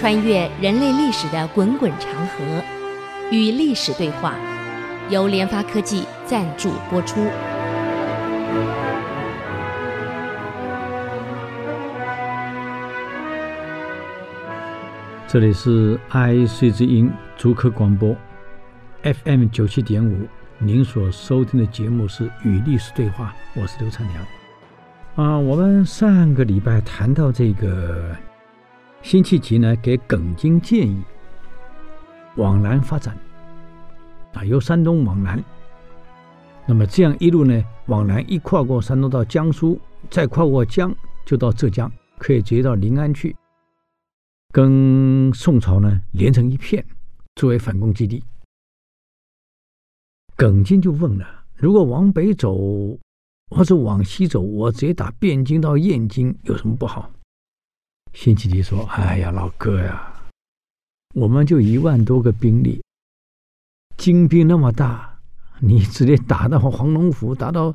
穿越人类历史的滚滚长河，与历史对话，由联发科技赞助播出。这里是 IC 之音竹科广播 FM 97.5，您所收听的节目是《与历史对话》，我是刘灿良。我们上个礼拜谈到这个辛弃疾呢，给耿京建议往南发展，由山东往南。那么这样一路呢，往南一跨过山东到江苏，再跨过江就到浙江，可以直接到临安去。跟宋朝呢连成一片，作为反攻基地。耿京就问了，如果往北走或者往西走，我直接打汴京到燕京有什么不好？辛弃疾说，哎呀老哥呀，我们就1万多个兵力，金兵那么大，你直接打到黄龙府，打到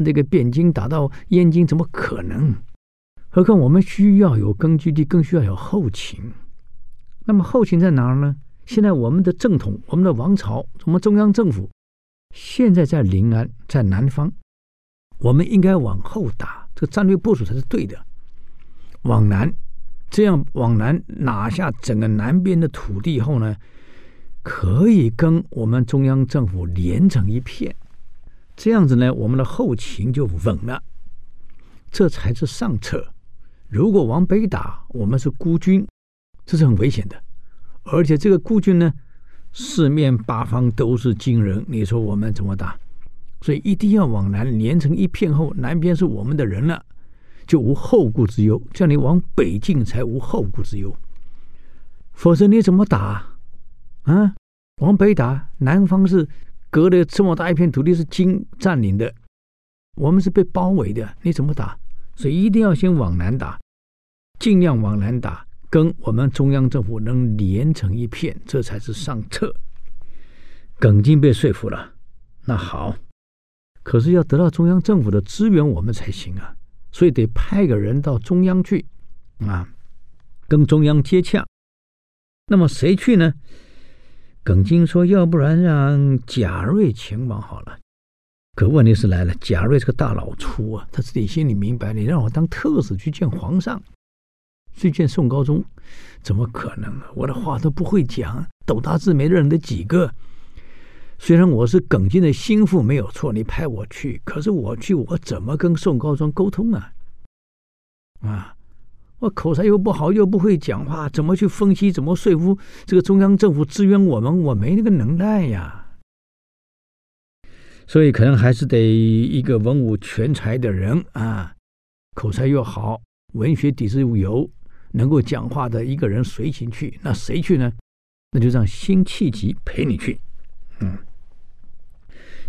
那个汴京，打到燕京，怎么可能？何况我们需要有根据地，更需要有后勤。那么后勤在哪儿呢？现在我们的正统，我们的王朝，我们中央政府现在在临安，在南方，我们应该往后打，这个战略部署才是对的。往南，这样往南拿下整个南边的土地后呢，可以跟我们中央政府连成一片，这样子呢，我们的后勤就稳了，这才是上策。如果往北打，我们是孤军，这是很危险的。而且这个孤军呢，四面八方都是金人，你说我们怎么打？所以一定要往南连成一片后，南边是我们的人了，就无后顾之忧。这样你往北进才无后顾之忧，否则你怎么打啊？往北打，南方是隔了这么大一片土地是金占领的，我们是被包围的，你怎么打？所以一定要先往南打，尽量往南打，跟我们中央政府能连成一片，这才是上策。耿京被说服了，那好，可是要得到中央政府的支援我们才行啊，所以得派个人到中央去啊，跟中央接洽。那么谁去呢？耿京说，要不然让贾瑞前往好了。可问题是来了，贾瑞是个大老粗啊，他自己心里明白，你让我当特使去见皇上，去见宋高宗，怎么可能啊？我的话都不会讲，斗大字没认得几个。虽然我是耿京的心腹没有错，你派我去，可是我去我怎么跟宋高宗沟通啊？我口才又不好，又不会讲话，怎么去分析，怎么说服这个中央政府支援我们？我没那个能耐呀。所以可能还是得一个文武全才的人啊，口才又好，文学底子又有，能够讲话的一个人随行去。那谁去呢？那就让辛弃疾陪你去。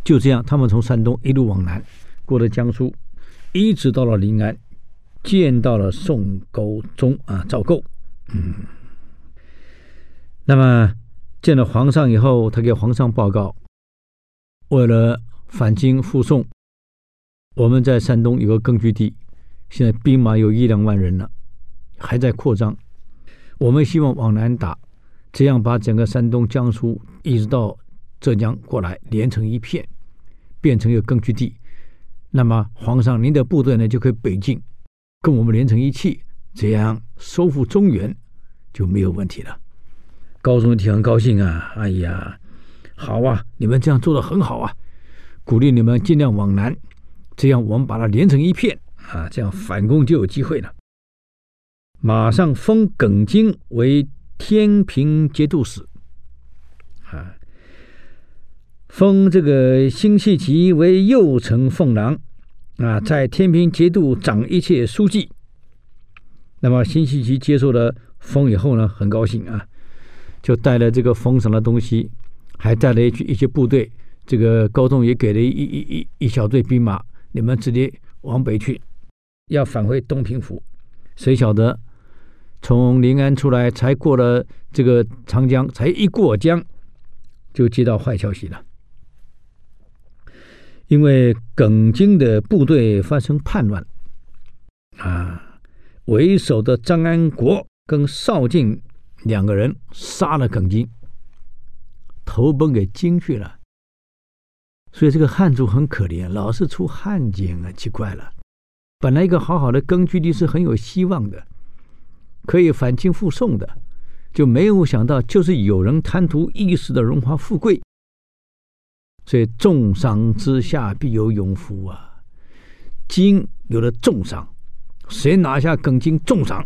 就这样，他们从山东一路往南，过了江苏，一直到了临安，见到了宋高宗啊，赵构。那么见了皇上以后，他给皇上报告，为了反金复宋，我们在山东有个根据地，现在兵马有1-2万人了，还在扩张。我们希望往南打，这样把整个山东、江苏一直到浙江过来连成一片，变成一个根据地。那么皇上您的部队呢，就可以北进，跟我们连成一气，这样收复中原就没有问题了。高宗挺高兴啊，哎呀好啊，你们这样做得很好啊，鼓励你们尽量往南，这样我们把它连成一片啊，这样反攻就有机会了。马上封耿京为天平节度使啊，封这个辛弃疾为右丞奉郎啊，在天平节度掌一切书记。那么辛弃疾接受了封以后呢，很高兴啊，就带了这个封赏的东西，还带了一些部队，这个高宗也给了一小队兵马，你们直接往北去，要返回东平府。谁晓得从临安出来，才过了这个长江，才一过江就接到坏消息了。因为耿京的部队发生叛乱啊，为首的张安国跟邵敬两个人杀了耿京，投奔给金去了。所以这个汉族很可怜，老是出汉奸啊，奇怪了。本来一个好好的根据地是很有希望的，可以反清复宋的，就没有想到就是有人贪图一时的荣华富贵，所以重赏之下必有勇夫啊。金有了重赏，谁拿下耿京重赏，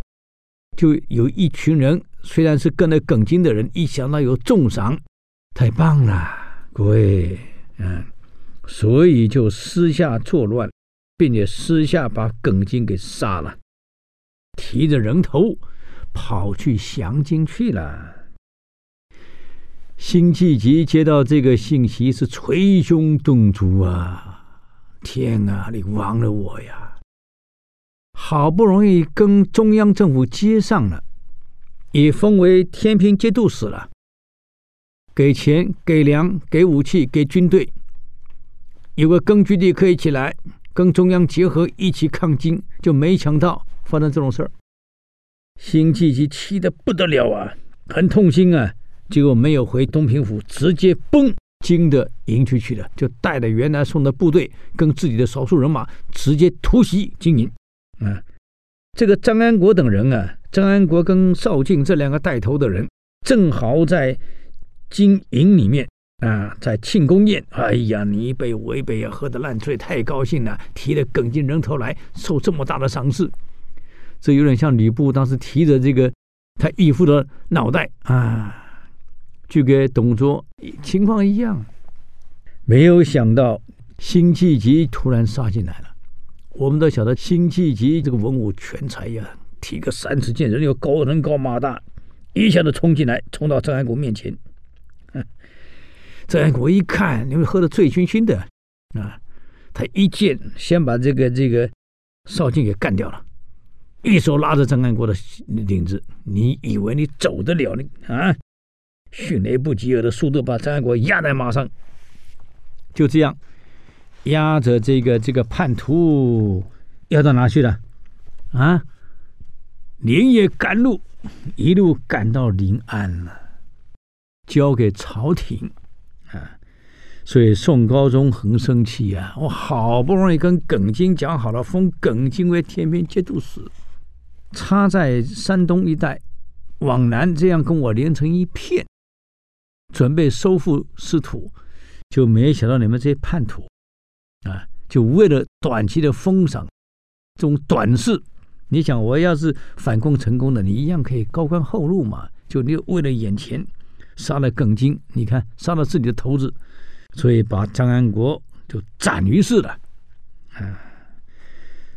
就有一群人虽然是跟了耿京的人，一想到有重赏，太棒了，各位，所以就私下作乱，并且私下把耿京给杀了，提着人头跑去降金去了。辛弃疾接到这个信息是捶胸顿足啊！天啊，你亡了我呀！好不容易跟中央政府接上了，也封为天平节度使了，给钱给粮给武器给军队，有个根据地可以起来跟中央结合一起抗金，就没想到发生这种事儿。辛弃疾气得不得了啊，很痛心啊，结果没有回东平府，直接奔金的营区去了，就带着原来送的部队跟自己的少数人马直接突袭金营。这个张安国等人啊，张安国跟邵敬这两个带头的人正好在金营里面在庆功宴，哎呀，你一杯我一杯喝得烂醉，太高兴了，提着耿京人头来受这么大的赏识。这有点像吕布当时提着这个他义父的脑袋去给董卓，情况一样。没有想到辛弃疾突然杀进来了。我们都晓得辛弃疾这个文武全才呀，提个30箭，人又高，人高马大，一下子冲进来，冲到张安国面前。张安国一看，你们喝得醉醺醺的他一箭先把这个邵敬给干掉了。一手拉着张安国的领子，你以为你走得了你啊？迅雷不及耳的速度把张安国压在马上，就这样压着这个叛徒压到哪去了啊？连夜赶路，一路赶到临安了，交给朝廷所以宋高宗很生气啊！我好不容易跟耿京讲好了，封耿京为天平节度使，插在山东一带，往南这样跟我连成一片，准备收复失土，就没想到你们这些叛徒就为了短期的封赏这种短视，你想我要是反攻成功的，你一样可以高官厚禄嘛，就你为了眼前杀了耿京，你看杀了自己的头子，所以把张安国就斩于市了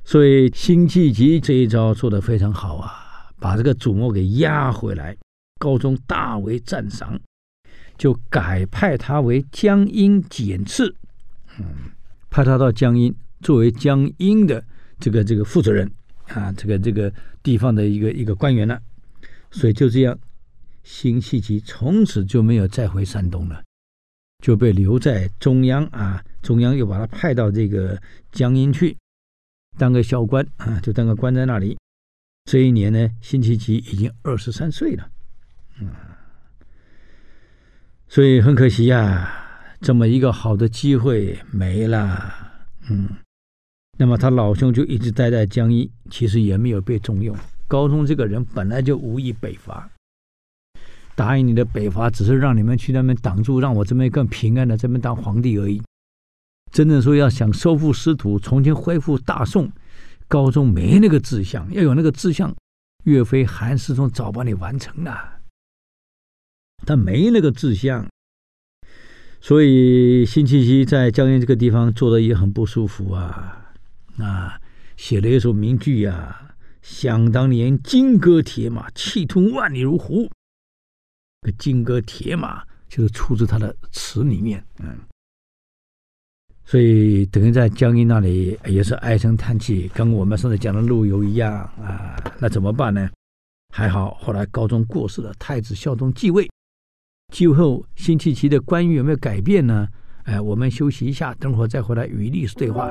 所以辛弃疾这一招做得非常好啊，把这个主谋给压回来，高宗大为赞赏，就改派他为江阴检刺派他到江阴作为江阴的这个负责人这个地方的一个官员了。所以就这样辛弃疾从此就没有再回山东了，就被留在中央中央又把他派到这个江阴去当个小官就当个官在那里。这一年呢，辛弃疾已经23岁了所以很可惜这么一个好的机会没了那么他老兄就一直待在江阴，其实也没有被重用。高宗这个人本来就无意北伐，答应你的北伐只是让你们去那边挡住，让我这边更平安的这边当皇帝而已。真正说要想收复失土，重新恢复大宋，高宗没那个志向，要有那个志向，岳飞韩世忠早把你完成了，他没那个志向。所以辛弃疾在江阴这个地方做的也很不舒服写了一首名句想当年金戈铁马，气吞万里如虎。这个金戈铁马就是出自他的词里面所以等于在江阴那里也是唉声叹气，跟我们上次讲的陆游一样那怎么办呢？还好后来高宗过世了，太子孝宗继位，继后辛弃疾的官运有没有改变呢？我们休息一下，等会儿再回来与历史对话。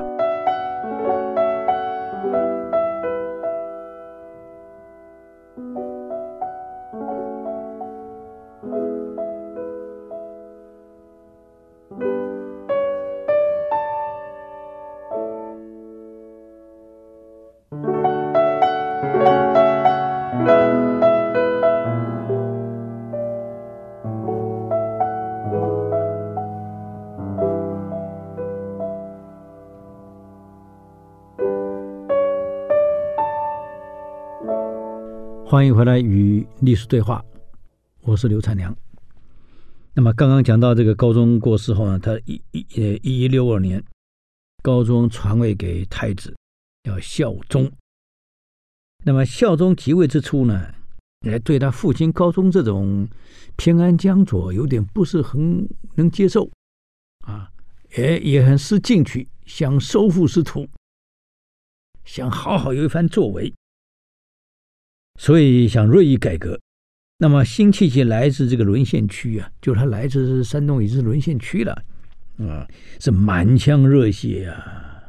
欢迎回来与历史对话，我是刘燦良。那么刚刚讲到这个高宗过世后呢，他1162年高宗传位给太子叫孝宗。那么孝宗即位之初呢，对他父亲高宗这种偏安江左有点不是很能接受啊，也很思进取，想收复失土，想好好有一番作为，所以想锐意改革。那么辛弃疾来自这个沦陷区啊，就他来自山东已是沦陷区了啊，是满腔热血啊，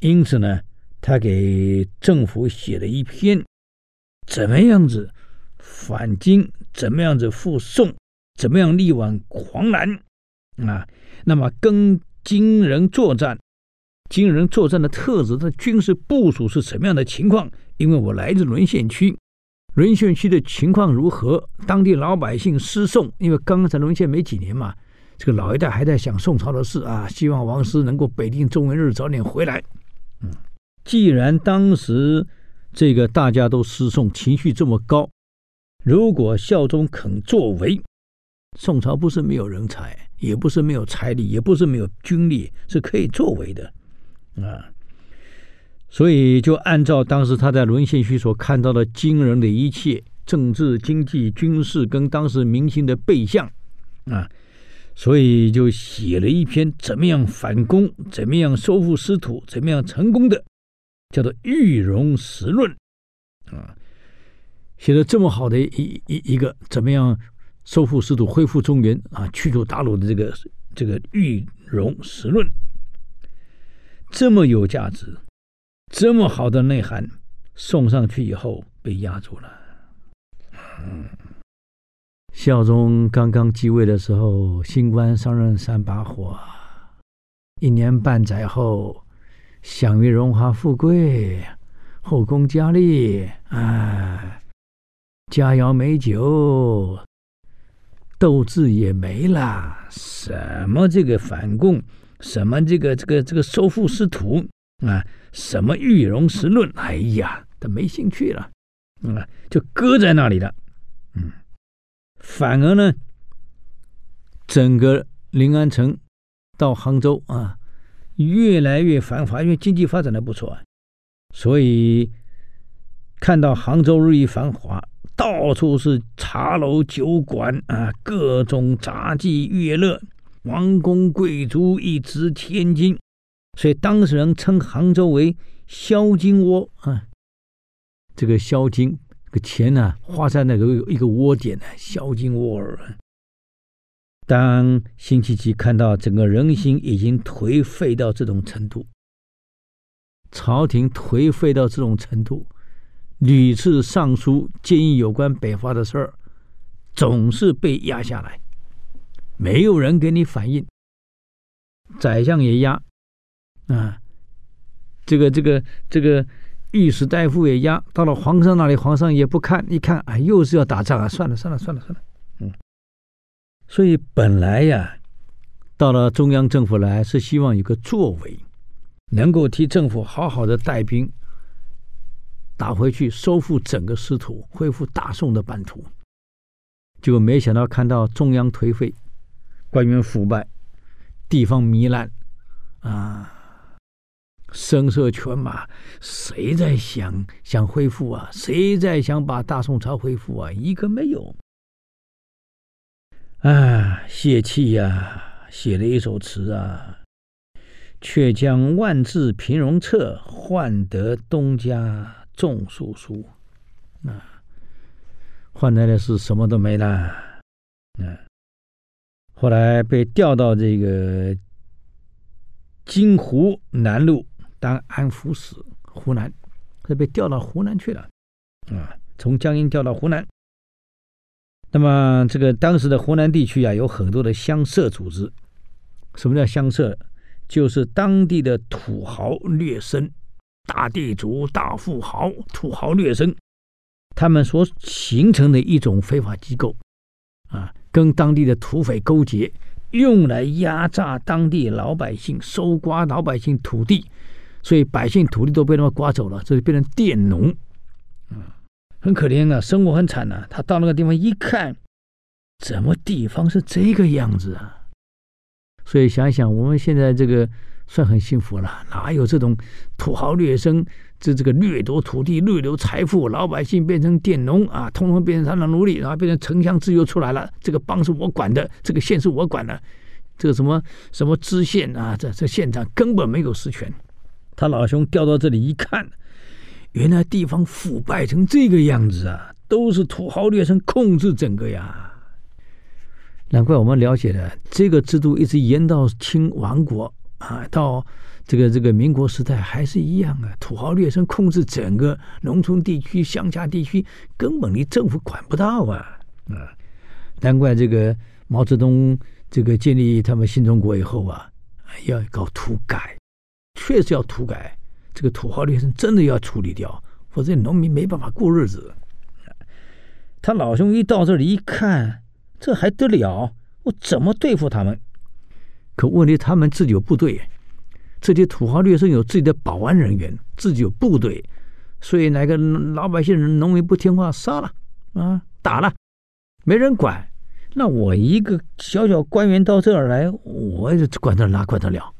因此呢，他给政府写了一篇怎么样子反金，怎么样子复宋，怎么样力挽狂澜啊。那么跟金人作战的特质，的军事部署是什么样的情况？因为我来自沦陷区，沦陷区的情况如何？当地老百姓思宋，因为刚才沦陷没几年嘛，这个老一代还在想宋朝的事啊，希望王师能够北定中原日早点回来。既然当时这个大家都思宋，情绪这么高，如果孝宗肯作为，宋朝不是没有人才，也不是没有财力，也不是没有军力，是可以作为的啊。所以就按照当时他在沦陷区所看到的金人的一切政治、经济、军事跟当时民心的背向啊，所以就写了一篇怎么样反攻，怎么样收复失土，怎么样成功的，叫做《裕容实论》啊。写了这么好的一个怎么样收复失土、恢复中原啊、驱逐鞑虏的这个《裕容实论》，这么有价值，这么好的内涵，送上去以后被压住了。孝宗刚刚继位的时候，新官上任三把火，一年半载后享誉荣华富贵，后宫佳丽啊，佳肴美酒，斗志也没了，什么这个反共，什么这个收复失土啊，什么裕容实论，哎呀，他没兴趣了啊，就搁在那里了。反而呢，整个临安城到杭州啊，越来越繁华，因为经济发展的不错啊，所以看到杭州日益繁华，到处是茶楼酒馆啊，各种杂技乐乐，王公贵族一掷千金，所以当时人称杭州为销金窝啊。这个销金，这个钱啊花在那个一个窝点呢，销金窝儿。当辛弃疾看到整个人心已经颓废到这种程度，朝廷颓废到这种程度，屡次上书建议有关北伐的事儿，总是被压下来，没有人给你反应。宰相也压啊，这个御史大夫也压，到了皇上那里，皇上也不看，一看啊，又是要打仗啊，算了。所以本来呀，到了中央政府来是希望有个作为，能够替政府好好的带兵打回去，收复整个失土，恢复大宋的版图。结果没想到看到中央颓废，官员腐败，地方糜烂啊，声色犬马，谁在想恢复啊？谁在想把大宋朝恢复啊？一个没有。啊，泄气啊，写了一首词啊，却将万字平戎策，换得东家种树书。啊，换来的是什么都没了。啊，后来被调到这个京湖南路当安抚使，湖南，他被调到湖南去了。啊，从江阴调到湖南。那么这个当时的湖南地区啊，有很多的乡社组织。什么叫乡社？就是当地的土豪劣绅、大地主、大富豪、土豪劣绅，他们所形成的一种非法机构啊，跟当地的土匪勾结，用来压榨当地老百姓，收刮老百姓土地，所以百姓土地都被他们刮走了，这就变成佃农。很可怜啊，生活很惨啊。他到那个地方一看，怎么地方是这个样子啊？所以想一想，我们现在这个算很幸福了，哪有这种土豪劣绅这个掠夺土地、掠夺财富，老百姓变成佃农啊，通通变成他的奴隶，然后变成城乡自由出来了。这个邦是我管的，这个县是我管的，这个什么什么知县啊，这县长根本没有实权。他老兄调到这里一看，原来地方腐败成这个样子啊，都是土豪劣绅控制整个呀。难怪我们了解的这个制度一直延到清亡国啊，到这个民国时代还是一样啊，土豪劣绅控制整个农村地区、乡下地区，根本你政府管不到啊。难怪这个毛泽东这个建立他们新中国以后啊，要搞土改，确实要土改，这个土豪劣绅真的要处理掉，否则农民没办法过日子。他老兄一到这里一看，这还得了，我怎么对付他们？可问题他们自己有部队，这些土豪劣绅有自己的保安人员，自己有部队，所以哪个老百姓农民不听话，杀了啊，打了，没人管。那我一个小小官员到这儿来，我管得哪管得了？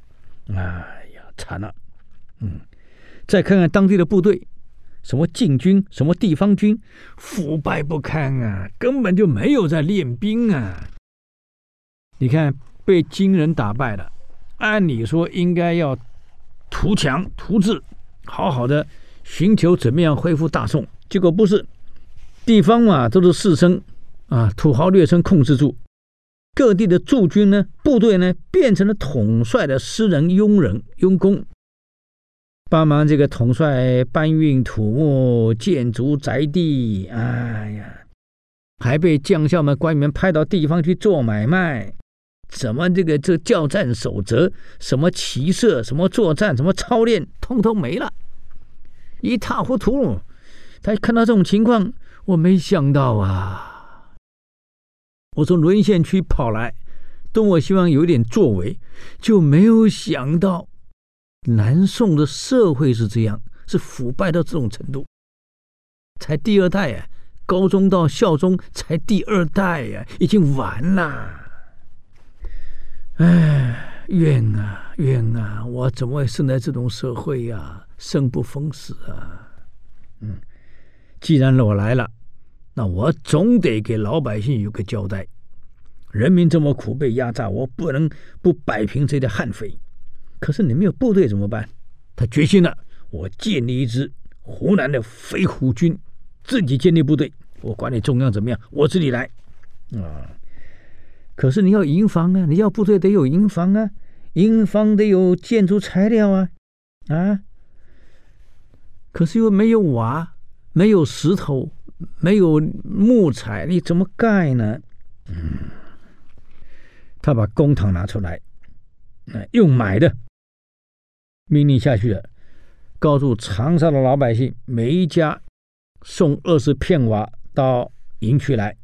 哎呀，惨了。再看看当地的部队，什么禁军，什么地方军，腐败不堪啊，根本就没有在练兵啊。你看被金人打败了，按理说应该要图强图治，好好的寻求怎么样恢复大宋，结果不是，地方嘛都是士绅啊，土豪劣绅控制住，各地的驻军呢，部队呢，变成了统帅的私人佣人佣工，帮忙这个统帅搬运土木、建筑宅地。哎呀，还被将校们官员派到地方去做买卖，什么这教战守则，什么骑射，什么作战，什么操练，通通没了，一塌糊涂。他看到这种情况，我没想到啊，我从沦陷区跑来，东我希望有点作为，就没有想到南宋的社会是这样，是腐败到这种程度。才第二代啊，高中到校中才第二代啊，已经完了。哎，怨啊怨啊，我怎么会生在这种社会啊，生不逢时啊。既然我来了，那我总得给老百姓有个交代，人民这么苦被压榨，我不能不摆平这些悍匪。可是你没有部队怎么办？他决心了，我建立一支湖南的飞虎军，自己建立部队，我管你中央怎么样，我自己来。可是你要营房啊，你要部队得有营房啊，营房得有建筑材料啊，可是又没有瓦，没有石头，没有木材，你怎么盖呢？他把公帑拿出来，用买的。命令下去了，告诉长沙的老百姓，每一家送20片瓦到营区来，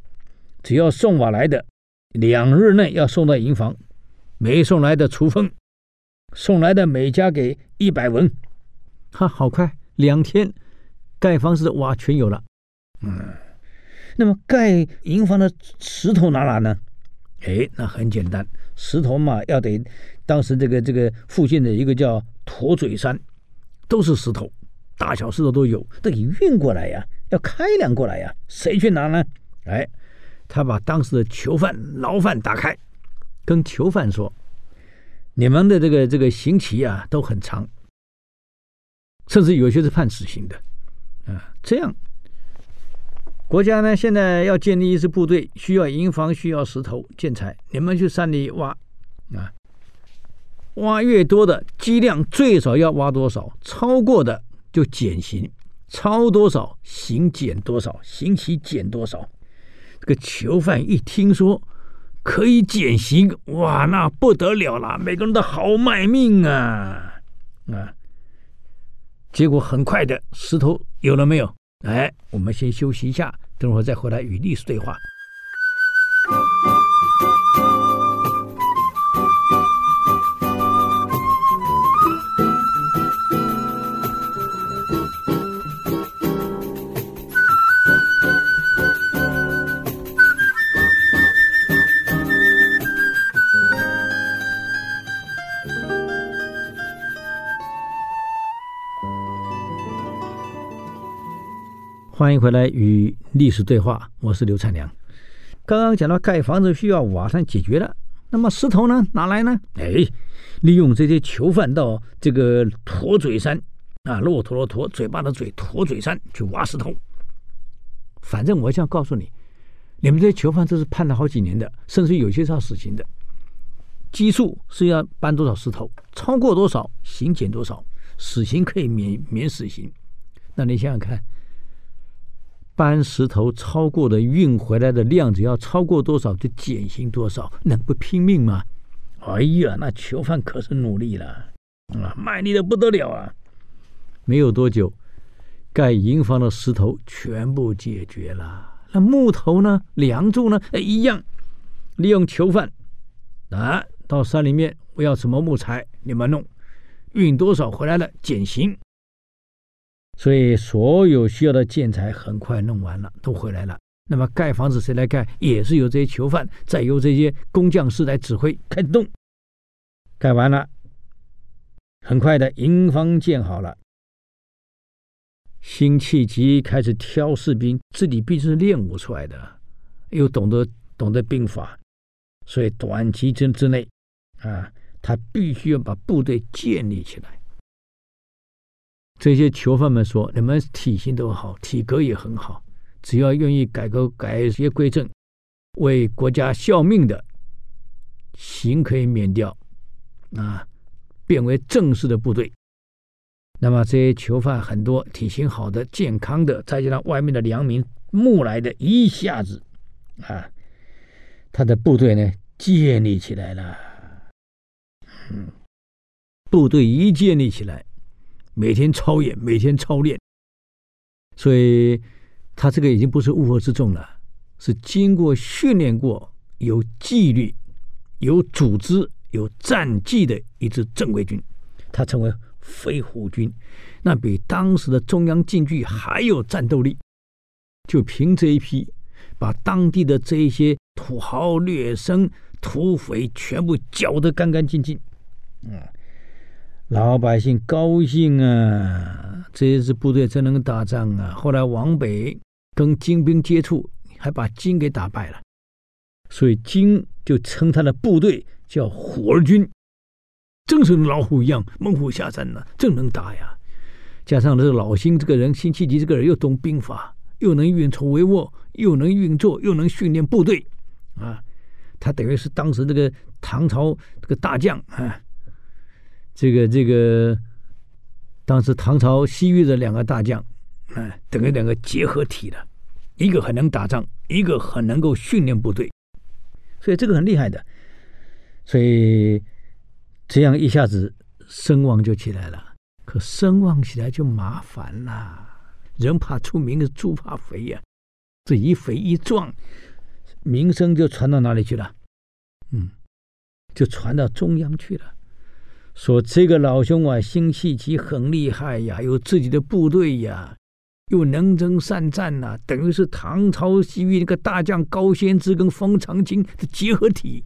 只要送瓦来的，2日内要送到营房，没送来的处分，送来的每家给100文。哈，好快，2天盖房子的瓦全有了。那么盖营房的石头哪来呢？那很简单，石头嘛，要得当时这个附近的一个叫驼嘴山，都是石头，大小石头都有，得给运过来呀，要开粮过来呀，谁去拿呢？他把当时的囚犯、牢犯打开，跟囚犯说：“你们的这个刑期啊都很长，甚至有些是判死刑的啊。这样，国家呢现在要建立一支部队，需要营房，需要石头建材，你们去山里挖。”挖越多的剂量最少要挖多少，超过的就减刑，超多少刑减多少，刑期减多少。这个囚犯一听说可以减刑，哇，那不得了了，每个人都好卖命啊！结果很快的，石头有了没有？我们先休息一下，等会儿再回来与历史对话。欢迎回来与历史对话，我是刘灿良。刚刚讲到盖房子需要瓦砾解决了，那么石头呢哪来呢？利用这些囚犯到这个驼嘴山啊，骆驼的驼，嘴巴的嘴，驼嘴山去挖石头。反正我这样告诉你，你们这些囚犯都是判了好几年的，甚至有些是要死刑的。基数是要搬多少石头，超过多少刑减多少，死刑可以免死刑。那你想想看，搬石头超过的运回来的量只要超过多少就减刑多少，能不拼命吗？哎呀，那囚犯可是努力了啊，卖力的不得了啊！没有多久，盖营房的石头全部解决了，那木头呢，梁柱呢，一样利用囚犯啊，到山里面，我要什么木材，你们弄，运多少回来了，减刑。所以所有需要的建材很快弄完了，都回来了。那么盖房子谁来盖，也是由这些囚犯，再由这些工匠师来指挥开动。盖完了，很快的营房建好了。辛弃疾开始挑士兵，自己毕竟是练武出来的，又懂得兵法。所以短期之内啊，他必须要把部队建立起来。这些囚犯们说，你们体型都好，体格也很好，只要愿意改邪归正，为国家效命的，刑可以免掉啊，变为正式的部队。那么这些囚犯很多体型好的、健康的，再加上外面的良民募来的，一下子啊，他的部队呢建立起来了。部队一建立起来，每天操演，每天操练，所以他这个已经不是乌合之众了，是经过训练过、有纪律、有组织、有战绩的一支正规军。他成为飞虎军，那比当时的中央禁军还有战斗力。就凭这一批，把当地的这一些土豪掠生土匪全部搅得干干净净，老百姓高兴啊！这一支部队真能打仗啊！后来往北跟金兵接触，还把金给打败了，所以金就称他的部队叫虎儿军，正是老虎一样猛虎下山呢，正能打呀！加上这个老辛这个人，辛弃疾这个人又懂兵法，又能运筹帷幄，又能运作，又能训练部队啊！他等于是当时这个唐朝这个大将啊，这个当时唐朝西域的两个大将啊，等于两个结合体了，一个很能打仗，一个很能够训练部队，所以这个很厉害的。所以这样一下子声望就起来了，可声望起来就麻烦了。人怕出名，猪怕肥呀，这一肥一壮，名声就传到哪里去了？就传到中央去了。说这个老兄啊，辛弃疾很厉害呀，有自己的部队呀，又能征善战呐，等于是唐朝西域那个大将高仙芝跟方长卿的结合体。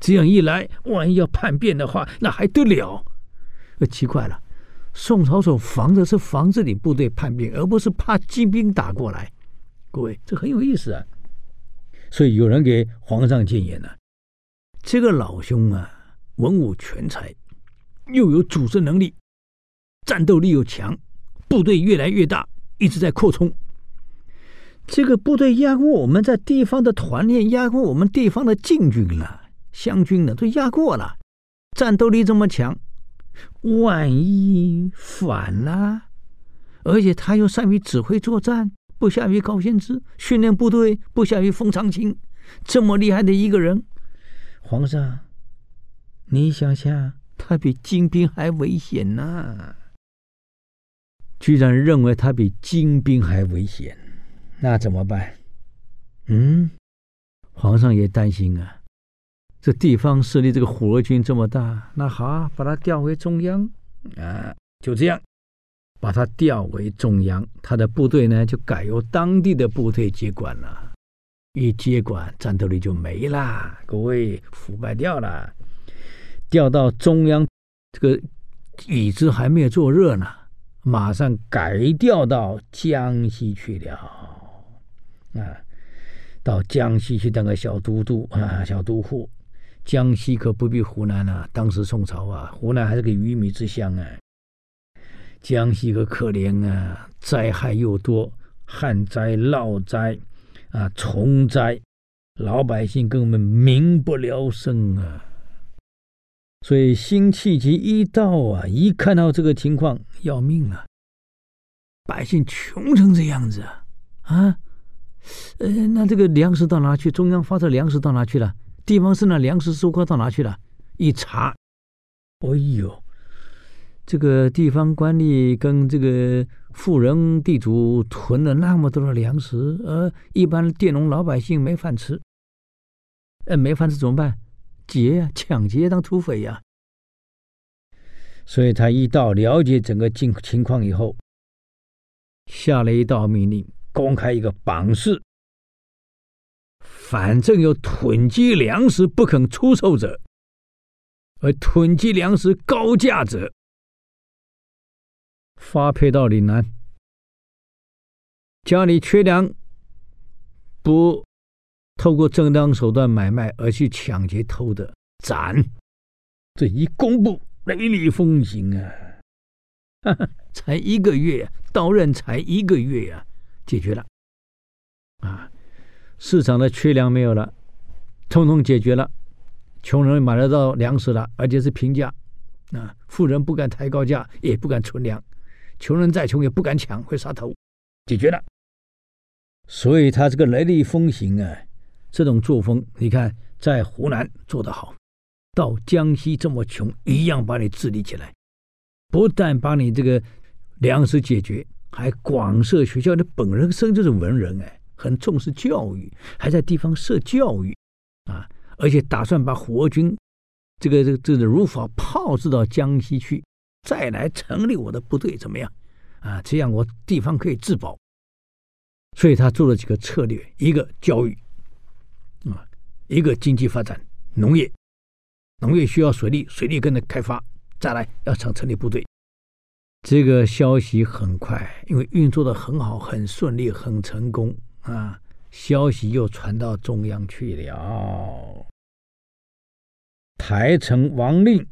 这样一来，万一要叛变的话，那还得了？奇怪了。宋朝所防的是防这里部队叛变，而不是怕金兵打过来。各位，这很有意思啊！所以有人给皇上建言了，这个老兄啊，文武全才，又有组织能力，战斗力又强，部队越来越大，一直在扩充。这个部队压过我们在地方的团练，压过我们地方的禁军了、湘军了，都压过了。战斗力这么强，万一反了，而且他又善于指挥作战，不下于高仙芝，训练部队不下于封长清，这么厉害的一个人，皇上，你想想，他比金兵还危险啊！居然认为他比金兵还危险，那怎么办？皇上也担心啊。这地方势力这个虎儿军这么大，那好，把他调回中央啊，就这样把他调回中央。他的部队呢就改由当地的部队接管了，一接管战斗力就没啦，各位，腐败掉了。调到中央，这个椅子还没有坐热呢，马上改调到江西去了啊，到江西去当个小都督啊，小都护。江西可不比湖南啊，当时宋朝啊，湖南还是个鱼米之乡啊，江西可可怜啊，灾害又多，旱灾、涝灾啊、虫灾，老百姓根本民不聊生啊。所以辛弃疾一到啊，一看到这个情况，要命啊！百姓穷成这样子啊，那这个粮食到哪去？中央发的粮食到哪去了？地方上的粮食收购到哪去了？一查，哎呦，这个地方官吏跟这个富人地主囤了那么多的粮食，一般佃农老百姓没饭吃，没饭吃怎么办？劫呀，抢劫当土匪呀！所以他一到了解整个情况以后，下了一道命令，公开一个榜示：反正有囤积粮食不肯出售者，而囤积粮食高价者，发配到岭南。家里缺粮，不透过正当手段买卖而去抢劫偷的，斩！这一公布，雷厉风行啊！才一个月，到任才一个月啊，解决了啊！市场的缺粮没有了，统统解决了，穷人买得到粮食了，而且是平价啊！富人不敢抬高价，也不敢存粮，穷人再穷也不敢抢，会杀头，解决了。所以他这个雷厉风行啊！这种作风，你看在湖南做得好，到江西这么穷，一样把你治理起来。不但把你这个粮食解决，还广设学校。你本人生就是文人哎，很重视教育，还在地方设教育啊，而且打算把国军这个如法炮制到江西去，再来成立我的部队，怎么样啊？这样我地方可以自保。所以他做了几个策略，一个教育。一个经济发展，农业需要水利，水利跟着开发，再来要想成立部队。这个消息很快，因为运作的很好，很顺利，很成功啊！消息又传到中央去了。台城王令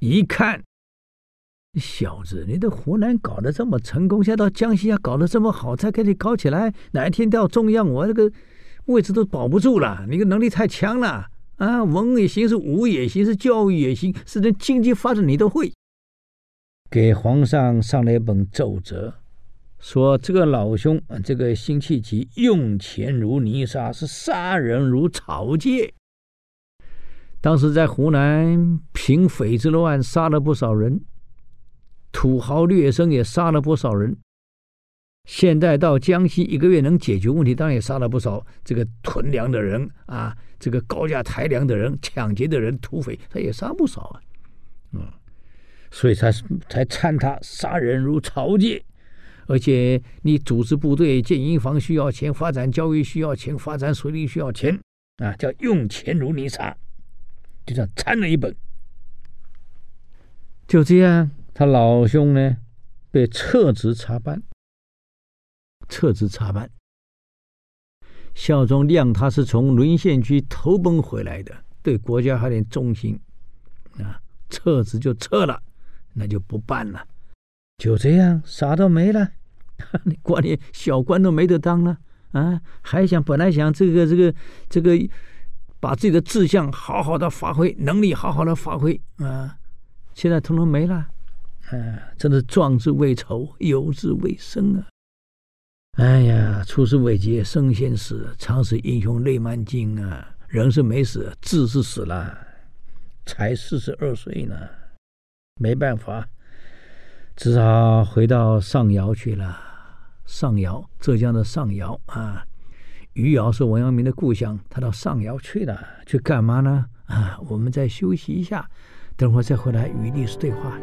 一看，小子，你的湖南搞得这么成功，现在到江西搞得这么好，才给你搞起来，哪一天到中央，我这个位置都保不住了，你个能力太强了啊！文也行，是武也行，是教育也行，是连经济发展你都会。给皇上上了一本奏折，说这个老兄，这个辛弃疾用钱如泥沙，是杀人如草芥。当时在湖南平匪之乱杀了不少人，土豪劣绅也杀了不少人。现在到江西一个月能解决问题，当然也杀了不少这个囤粮的人啊，这个高价抬粮的人、抢劫的人、土匪，他也杀不少啊。所以才参他杀人如草芥，而且你组织部队、建营房需要钱，发展教育需要钱，发展水利需要钱啊，叫用钱如泥沙，就这样参了一本。就这样，他老兄呢被撤职查办。撤职查办。孝宗谅他是从沦陷区投奔回来的，对国家还有点忠心啊，撤职就撤了，那就不办了。就这样，啥都没了，你官员小官都没得当了啊！还想本来想把自己的志向好好的发挥，能力好好的发挥啊，现在统统没了，真是壮志未酬，游志未生啊！哎呀，出师未捷身先死，常使英雄泪满襟啊！人是没死，志是死了，才42岁呢，没办法，只好回到上饶去了。上饶，浙江的上饶啊，余姚是王阳明的故乡，他到上饶去了，去干嘛呢？啊，我们再休息一下，等会儿再回来与历史对话。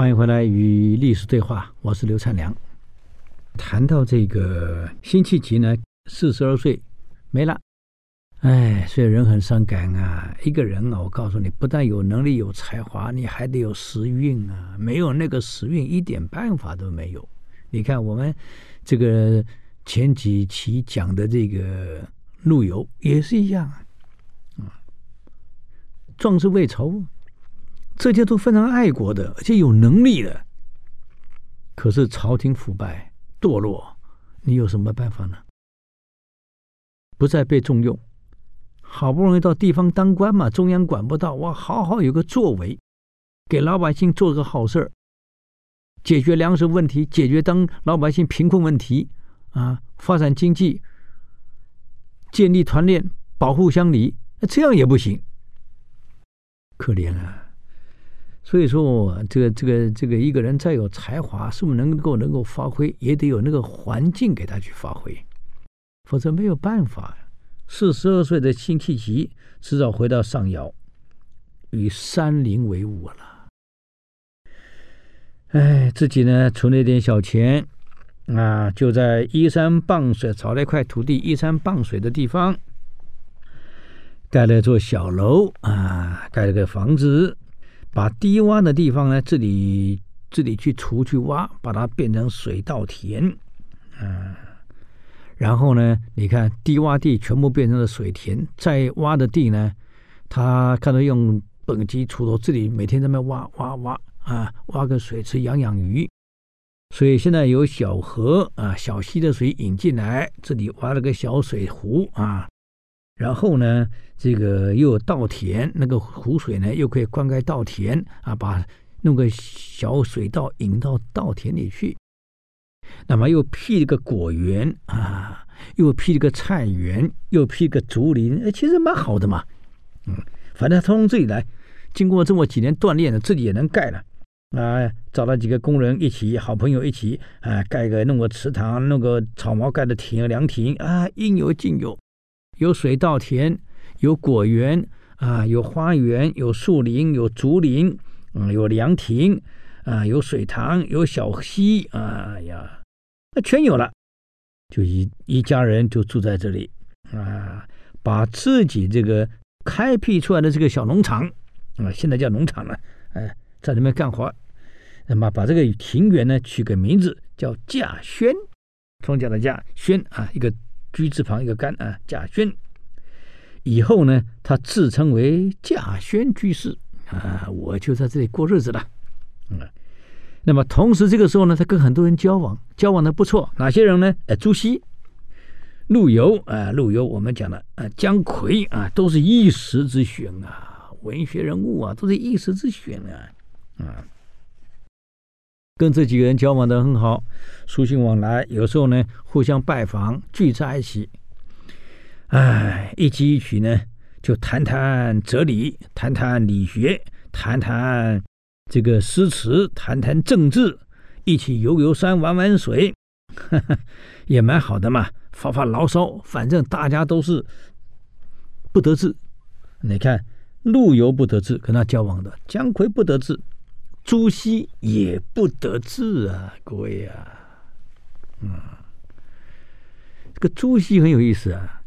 欢迎回来与历史对话，我是刘灿良。谈到这个辛弃疾呢，42岁没了，哎，所以人很伤感啊。一个人啊，我告诉你，不但有能力有才华，你还得有时运啊，没有那个时运，一点办法都没有。你看我们这个前几期讲的这个陆游也是一样啊，壮士未酬，这些都非常爱国的，而且有能力的，可是朝廷腐败堕落，你有什么办法呢？不再被重用，好不容易到地方当官嘛，中央管不到，我好好有个作为，给老百姓做个好事儿，解决粮食问题，解决当老百姓贫困问题啊，发展经济，建立团练，保护乡里，这样也不行，可怜啊。所以说这个一个人再有才华，是不是能够发挥，也得有那个环境给他去发挥，否则没有办法。42岁的辛弃疾迟早回到上饶，与山林为伍了。哎，自己呢存了点小钱啊，就在依山傍水找了一块土地，依山傍水的地方盖了座小楼啊，盖了个房子，把低洼的地方呢自己去锄去挖，把它变成水稻田啊。然后呢，你看低洼地全部变成了水田，再挖的地呢，他看到用畚箕锄头自己每天在那挖啊，挖个水池养鱼。所以现在有小河啊、小溪的水引进来，这里挖了个小水湖啊。然后呢，这个又有稻田，那个湖水呢又可以灌溉稻田啊，把弄个小水稻引到稻田里去。那么又辟了个果园啊，又辟了个菜园，又辟个竹林，其实蛮好的嘛。反正他从自己来，经过这么几年锻炼的，自己也能盖了啊。找了几个工人一起，好朋友一起啊，弄个池塘，弄个草茅盖的亭凉亭啊，应有尽有。有水稻田，有果园啊，有花园，有树林，有竹林，有凉亭啊，有水塘，有小溪啊呀，那全有了。就一家人就住在这里啊，把自己这个开辟出来的这个小农场啊，现在叫农场了，哎，在那边干活。那么把这个庭园呢取个名字叫稼轩，从甲的稼，轩啊，一个居字旁一个干啊，稼轩。以后呢，他自称为稼轩居士啊，我就在这里过日子了。那么同时这个时候呢，他跟很多人交往的不错。哪些人呢？朱熹、陆游我们讲了啊，姜夔啊，都是一时之选啊，文学人物啊，都是一时之选啊。跟这几个人交往的很好，书信往来，有时候呢互相拜访，聚在一起，哎，一集一曲呢就谈谈哲理，谈谈理学，谈谈这个诗词，谈谈政治，一起游山玩水，也蛮好的嘛，发牢骚，反正大家都是不得志。你看陆游不得志跟他交往的，姜夔不得志，朱熹也不得志啊，各位啊，这个朱熹很有意思啊，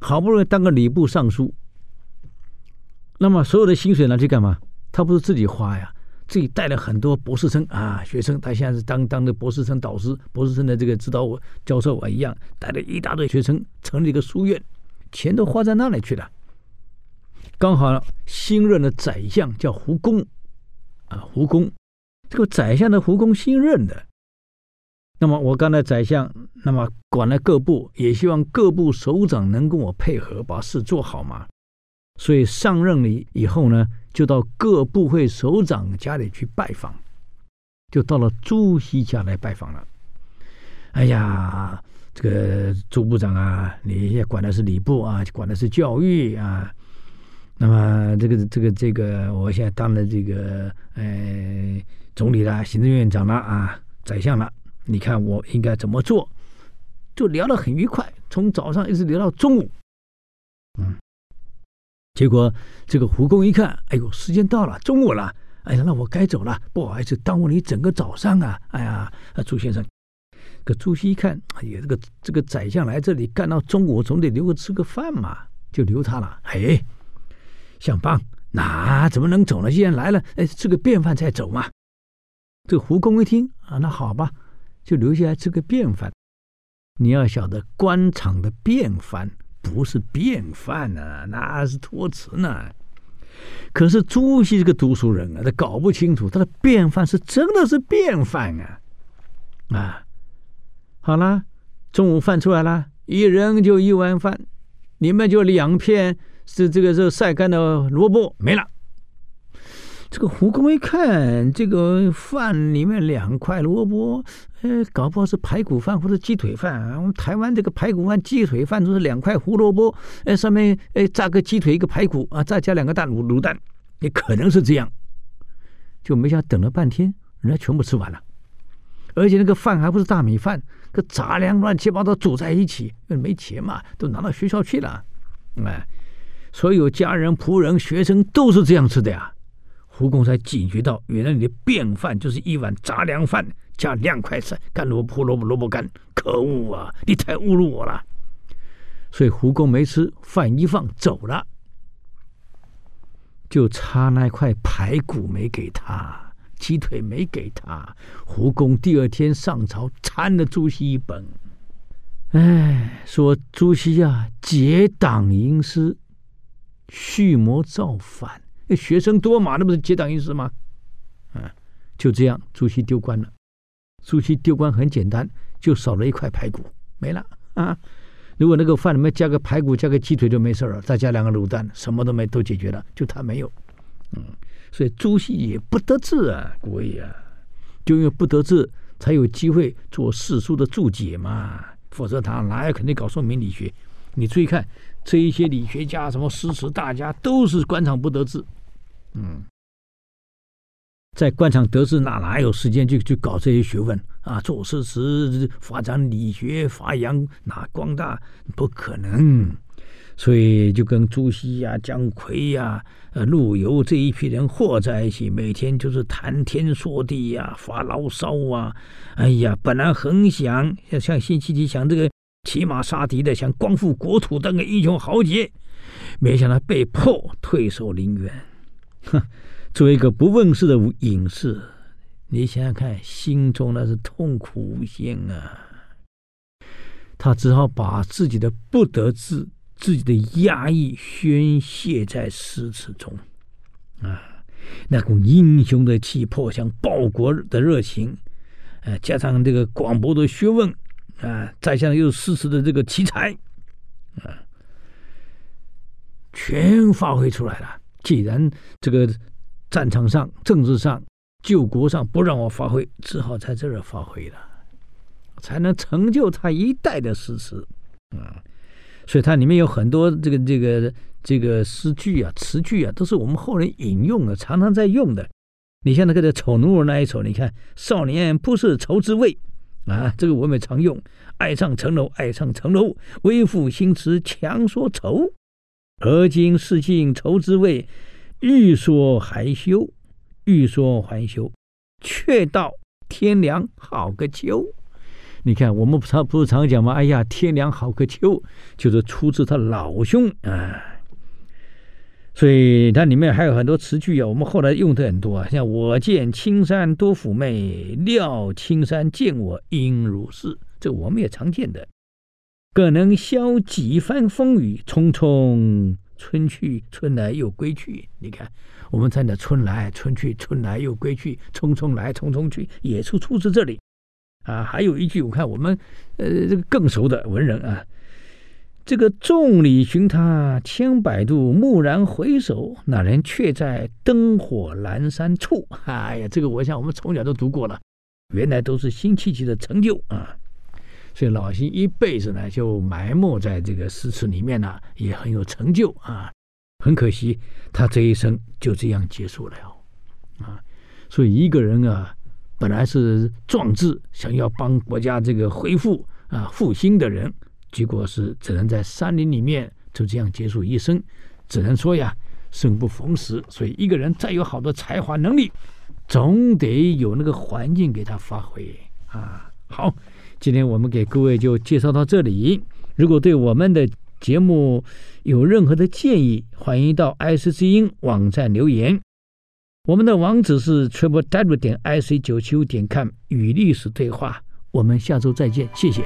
好不容易当个礼部尚书，那么所有的薪水拿去干嘛？他不是自己花呀，自己带了很多博士生啊，学生，他现在是当的博士生导师，博士生的这个指导教授啊一样，带了一大堆学生，成立一个书院，钱都花在那里去了。刚好新任的宰相叫胡公。胡公，这个宰相的胡公新任的，那么我刚才宰相，那么管了各部，也希望各部首长能跟我配合，把事做好嘛。所以上任了以后呢，就到各部会首长家里去拜访，就到了朱熹家来拜访了。哎呀，这个朱部长啊，你也管的是礼部啊，管的是教育啊。那么这个，我现在当了这个总理啦、行政院长啦啊、宰相啦，你看我应该怎么做？就聊得很愉快，从早上一直聊到中午。结果这个胡公一看，哎呦，时间到了，中午了哎呀，那我该走了，不好意思，耽误你整个早上啊！哎呀，朱先生。可朱熹一看，哎呀，这个宰相来这里干到中午，总得留个吃个饭嘛，就留他了。哎，相邦，那怎么能走呢？既然来了，哎，吃个便饭再走嘛。这胡公一听啊，那好吧，就留下来吃个便饭。你要晓得，官场的便饭不是便饭呢、啊，那是托词呢。可是朱熹这个读书人啊，他搞不清楚，他的便饭是真的是便饭啊！啊，好啦，中午饭出来啦，一人就一碗饭，里面就两片是这个晒干的萝卜，没了。这个胡公一看，这个饭里面2块萝卜，搞不好是排骨饭或者鸡腿饭啊。我们台湾这个排骨饭、鸡腿饭都是2块胡萝卜，上面炸个鸡腿一个排骨啊，再加2个大卤蛋，也可能是这样。就没想等了半天，人家全部吃完了，而且那个饭还不是大米饭，跟杂粮乱七八糟煮在一起，因为没钱嘛，都拿到学校去了。哎，所有家人、仆人、学生都是这样吃的呀。胡公才警觉到，原来你的便饭就是一碗杂粮饭加2块干胡萝卜干，可恶啊！你太侮辱我了。所以胡公没吃，饭一放走了，就差那块排骨没给他，鸡腿没给他。胡公第二天上朝参了朱熹一本，哎，说朱熹啊，结党营私，蓄谋造反。学生多嘛，那不是结党营私吗？就这样，朱熹丢官了。朱熹丢官很简单，就少了1块排骨，没了啊。如果那个饭里面加个排骨、加个鸡腿就没事了，再加2个卤蛋，什么都没，都解决了，就他没有。所以朱熹也不得志啊，各位啊，就因为不得志，才有机会做世书的注解嘛，否则他哪有肯定搞宋明理学？你注意看，这一些理学家、什么诗词大家，都是官场不得志。在官场得志，哪有时间去搞这些学问啊？做诗词、发展理学、发扬光大，不可能。所以就跟朱熹啊、姜夔啊、陆游这一批人和在一起，每天就是谈天说地啊，发牢骚啊。哎呀，本来很想像辛弃疾想这个骑马杀敌的，想光复国土，当个英雄豪杰，没想到被迫退守陵园。作为一个不问世的隐士，你想想看，心中那是痛苦无限啊！他只好把自己的不得志、自己的压抑宣泄在诗词中啊，那股英雄的气魄，想报国的热情，加上这个广博的学问。再加上又是诗词的这个奇才，全发挥出来了。既然这个战场上、政治上、救国上不让我发挥，只好在这儿发挥了，才能成就他一代的诗词。所以它里面有很多这个诗句啊、词句啊，都是我们后人引用的，常常在用的。你像那个丑奴儿那一首，你看“少年不识愁滋味”。这个我们也常用，爱上层楼，爱上层楼，微赋新词强说愁。而今识尽愁滋味，欲说还休，欲说还休。却道天凉好个秋。你看，我们不是常讲吗？哎呀，天凉好个秋，就是出自他老兄啊。所以它里面还有很多词句啊，我们后来用的很多啊，像我见青山多妩媚，料青山见我应如是，这我们也常见的。更能消几番风雨，匆匆春去春来又归去。你看，我们唱的春来春去，春来又归去，匆匆来匆匆去，也是出自这里啊。还有一句，我看我们这个更熟的文人啊。这个众里寻他千百度，蓦然回首，那人却在灯火阑珊处。哎呀，这个我想我们从小都读过了，原来都是辛弃疾的成就啊。所以老辛一辈子呢，就埋没在这个诗词里面呢，也很有成就啊。很可惜，他这一生就这样结束了啊。所以一个人啊，本来是壮志，想要帮国家这个恢复啊复兴的人。结果是只能在山林里面就这样结束一生，只能说呀，生不逢时，所以一个人再有好的才华能力，总得有那个环境给他发挥啊。好，今天我们给各位就介绍到这里。如果对我们的节目有任何的建议，欢迎到 IC 之音网站留言。我们的网址是 www.ic95.com 与历史对话。我们下周再见，谢谢。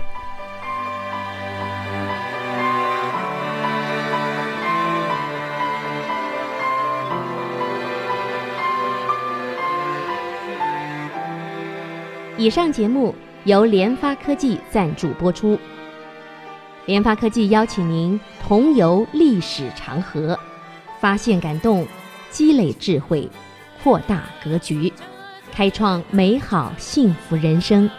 以上节目由联发科技赞助播出。联发科技邀请您同游历史长河，发现感动，积累智慧，扩大格局，开创美好幸福人生。